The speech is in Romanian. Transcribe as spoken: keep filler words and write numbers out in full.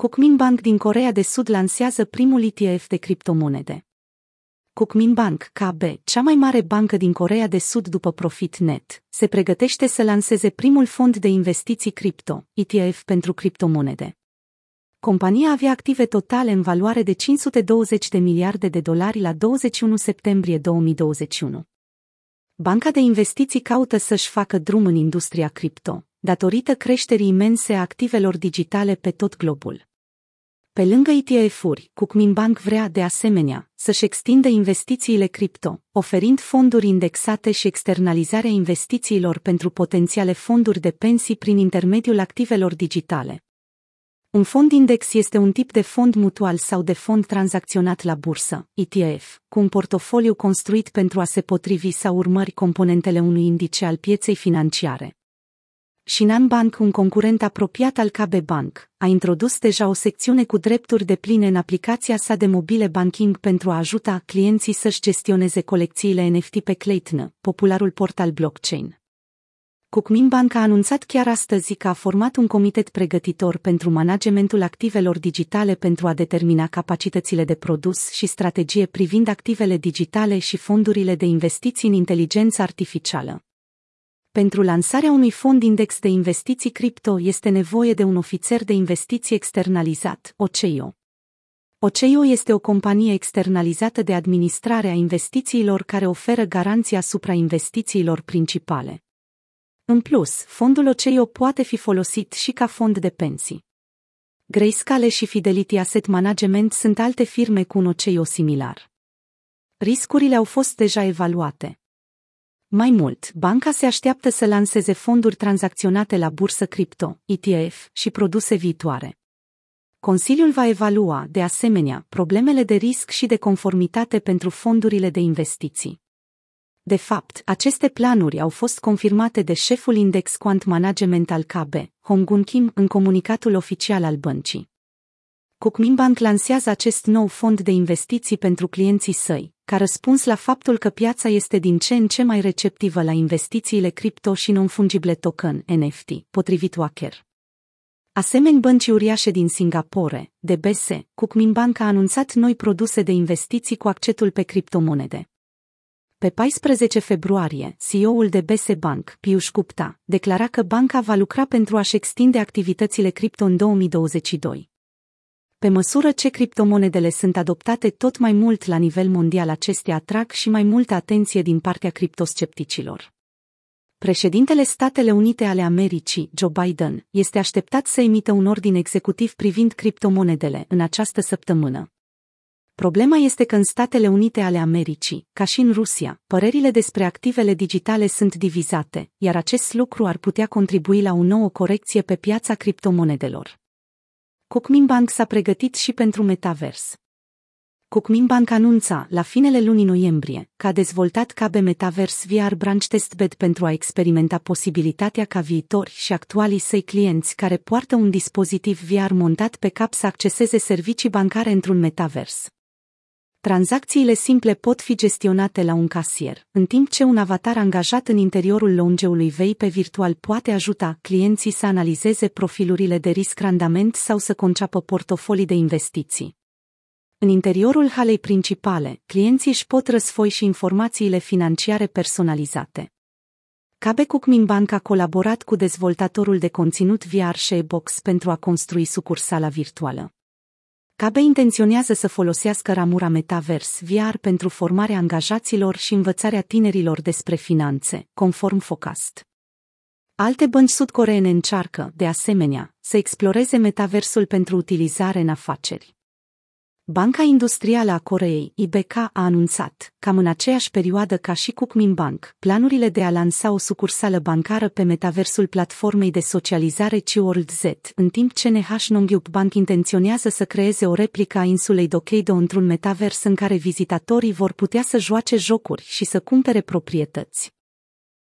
Kookmin Bank din Coreea de Sud lansează primul E T F de criptomonede. Kookmin Bank, K B, cea mai mare bancă din Coreea de Sud după profit net, se pregătește să lanseze primul fond de investiții cripto, E T F pentru criptomonede. Compania avea active totale în valoare de cinci sute douăzeci de miliarde de dolari la douăzeci și unu septembrie două mii douăzeci și unu. Banca de investiții caută să-și facă drum în industria cripto, datorită creșterii imense a activelor digitale pe tot globul. Pe lângă E T F-uri, Kookmin Bank vrea, de asemenea, să-și extindă investițiile cripto, oferind fonduri indexate și externalizarea investițiilor pentru potențiale fonduri de pensii prin intermediul activelor digitale. Un fond index este un tip de fond mutual sau de fond tranzacționat la bursă, E T F, cu un portofoliu construit pentru a se potrivi sau urmări componentele unui indice al pieței financiare. Shinhan Bank, un concurent apropiat al K B Bank, a introdus deja o secțiune cu drepturi depline în aplicația sa de mobile banking pentru a ajuta clienții să-și gestioneze colecțiile N F T pe Klaytn, popularul portal blockchain. Kookmin Bank a anunțat chiar astăzi că a format un comitet pregătitor pentru managementul activelor digitale pentru a determina capacitățile de produs și strategie privind activele digitale și fondurile de investiții în inteligență artificială. Pentru lansarea unui fond index de investiții cripto este nevoie de un ofițer de investiții externalizat, O C I O. O C I O este o companie externalizată de administrare a investițiilor care oferă garanții asupra investițiilor principale. În plus, fondul O C I O poate fi folosit și ca fond de pensii. Greyscale și Fidelity Asset Management sunt alte firme cu un O C I O similar. Riscurile au fost deja evaluate. Mai mult, banca se așteaptă să lanseze fonduri tranzacționate la bursă cripto, E T F și produse viitoare. Consiliul va evalua, de asemenea, problemele de risc și de conformitate pentru fondurile de investiții. De fapt, aceste planuri au fost confirmate de șeful Index Quant Management al K B, Hongun Kim, în comunicatul oficial al băncii. Kookmin Bank lansează acest nou fond de investiții pentru clienții săi, ca răspuns la faptul că piața este din ce în ce mai receptivă la investițiile cripto și non-fungible token, N F T, potrivit Walker. Asemeni băncii uriașe din Singapore, D B S, Kookmin Bank a anunțat noi produse de investiții cu accentul pe criptomonede. Pe paisprezece februarie, C E O-ul D B S Bank, Pius Gupta, declara că banca va lucra pentru a-și extinde activitățile cripto în două mii douăzeci și doi. Pe măsură ce criptomonedele sunt adoptate tot mai mult la nivel mondial, acestea atrag și mai multă atenție din partea criptoscepticilor. Președintele Statele Unite ale Americii, Joe Biden, este așteptat să emită un ordin executiv privind criptomonedele în această săptămână. Problema este că în Statele Unite ale Americii, ca și în Rusia, părerile despre activele digitale sunt divizate, iar acest lucru ar putea contribui la o nouă corecție pe piața criptomonedelor. Kookmin Bank s-a pregătit și pentru metavers. Kookmin Bank anunța, la finele lunii noiembrie, că a dezvoltat K B Metaverse V R Branch Testbed pentru a experimenta posibilitatea ca viitori și actualii săi clienți care poartă un dispozitiv V R montat pe cap să acceseze servicii bancare într-un metavers. Tranzacțiile simple pot fi gestionate la un casier, în timp ce un avatar angajat în interiorul lounge-ului V I P virtual poate ajuta clienții să analizeze profilurile de risc-randament sau să conceapă portofolii de investiții. În interiorul halei principale, clienții își pot răsfoi și informațiile financiare personalizate. K B Kookmin Bank a colaborat cu dezvoltatorul de conținut V R SheBox pentru a construi sucursala virtuală. K B intenționează să folosească ramura Metaverse V R pentru formarea angajaților și învățarea tinerilor despre finanțe, conform FOCAST. Alte bănci sudcoreene încearcă, de asemenea, să exploreze metaversul pentru utilizare în afaceri. Banca Industrială a Coreei, I B K, a anunțat, cam în aceeași perioadă ca și Kookmin Bank, planurile de a lansa o sucursală bancară pe metaversul platformei de socializare Coreea de Sud, în timp ce N H Nonghyup Bank intenționează să creeze o replică a insulei Dokdo într-un metavers în care vizitatorii vor putea să joace jocuri și să cumpere proprietăți.